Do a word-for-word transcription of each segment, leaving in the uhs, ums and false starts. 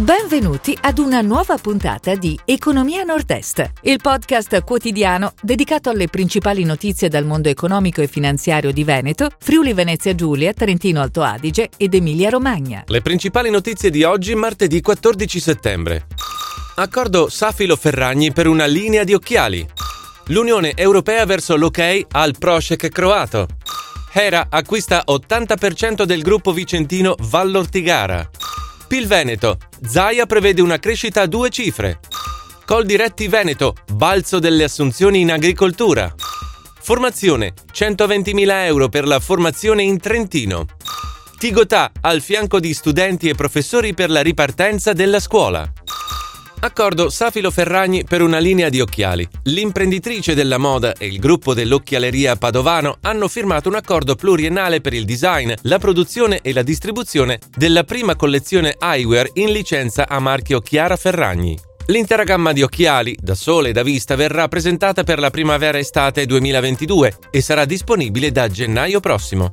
Benvenuti ad una nuova puntata di Economia Nord-Est, il podcast quotidiano dedicato alle principali notizie dal mondo economico e finanziario di Veneto, Friuli Venezia Giulia, Trentino Alto Adige ed Emilia Romagna. Le principali notizie di oggi, martedì quattordici settembre. Accordo Safilo-Ferragni per una linea di occhiali. L'Unione Europea verso l'ok al Prošek croato. Hera acquista ottanta per cento del gruppo vicentino Vallortigara. P I L Veneto, Zaia prevede una crescita a due cifre. Coldiretti Veneto, balzo delle assunzioni in agricoltura. Formazione, centoventimila euro per la formazione in Trentino. Tigotà, al fianco di studenti e professori per la ripartenza della scuola. Accordo Safilo Ferragni per una linea di occhiali. L'imprenditrice della moda e il gruppo dell'occhialeria padovano hanno firmato un accordo pluriennale per il design, la produzione e la distribuzione della prima collezione eyewear in licenza a marchio Chiara Ferragni. L'intera gamma di occhiali, da sole e da vista, verrà presentata per la primavera-estate duemilaventidue e sarà disponibile da gennaio prossimo.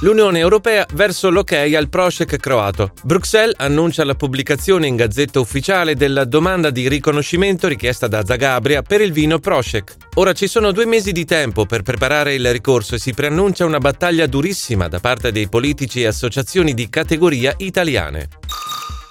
L'Unione Europea verso l'ok al Prošek croato. Bruxelles annuncia la pubblicazione in Gazzetta Ufficiale della domanda di riconoscimento richiesta da Zagabria per il vino Prošek. Ora ci sono due mesi di tempo per preparare il ricorso e si preannuncia una battaglia durissima da parte dei politici e associazioni di categoria italiane.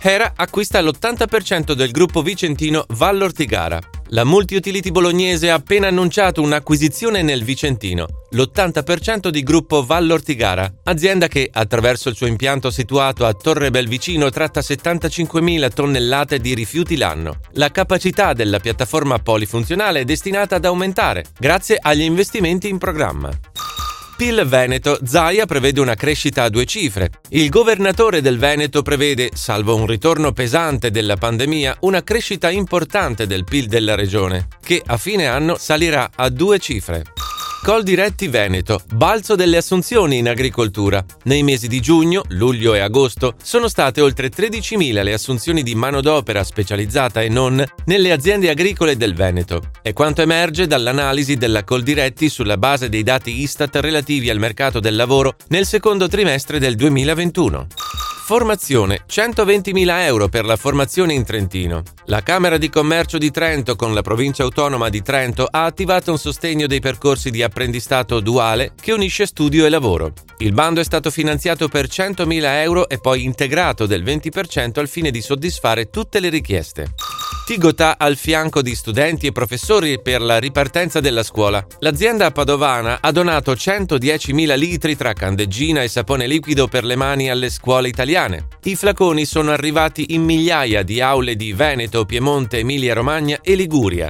Hera acquista l'ottanta per cento del gruppo vicentino Vallortigara. La multiutility bolognese ha appena annunciato un'acquisizione nel Vicentino, l'ottanta per cento di gruppo Vallortigara, azienda che, attraverso il suo impianto situato a Torre Belvicino, tratta settantacinquemila tonnellate di rifiuti l'anno. La capacità della piattaforma polifunzionale è destinata ad aumentare, grazie agli investimenti in programma. P I L Veneto, Zaia prevede una crescita a due cifre. Il governatore del Veneto prevede, salvo un ritorno pesante della pandemia, una crescita importante del P I L della regione, che a fine anno salirà a due cifre. Coldiretti Veneto, balzo delle assunzioni in agricoltura. Nei mesi di giugno, luglio e agosto sono state oltre tredicimila le assunzioni di manodopera specializzata e non nelle aziende agricole del Veneto. È quanto emerge dall'analisi della Coldiretti sulla base dei dati ISTAT relativi al mercato del lavoro nel secondo trimestre del duemilaventuno. Formazione, centoventimila euro per la formazione in Trentino. La Camera di Commercio di Trento con la Provincia Autonoma di Trento ha attivato un sostegno dei percorsi di apprendistato duale che unisce studio e lavoro. Il bando è stato finanziato per centomila euro e poi integrato del venti per cento al fine di soddisfare tutte le richieste. Tigotà al fianco di studenti e professori per la ripartenza della scuola. L'azienda padovana ha donato centodiecimila litri tra candeggina e sapone liquido per le mani alle scuole italiane. I flaconi sono arrivati in migliaia di aule di Veneto, Piemonte, Emilia Romagna e Liguria.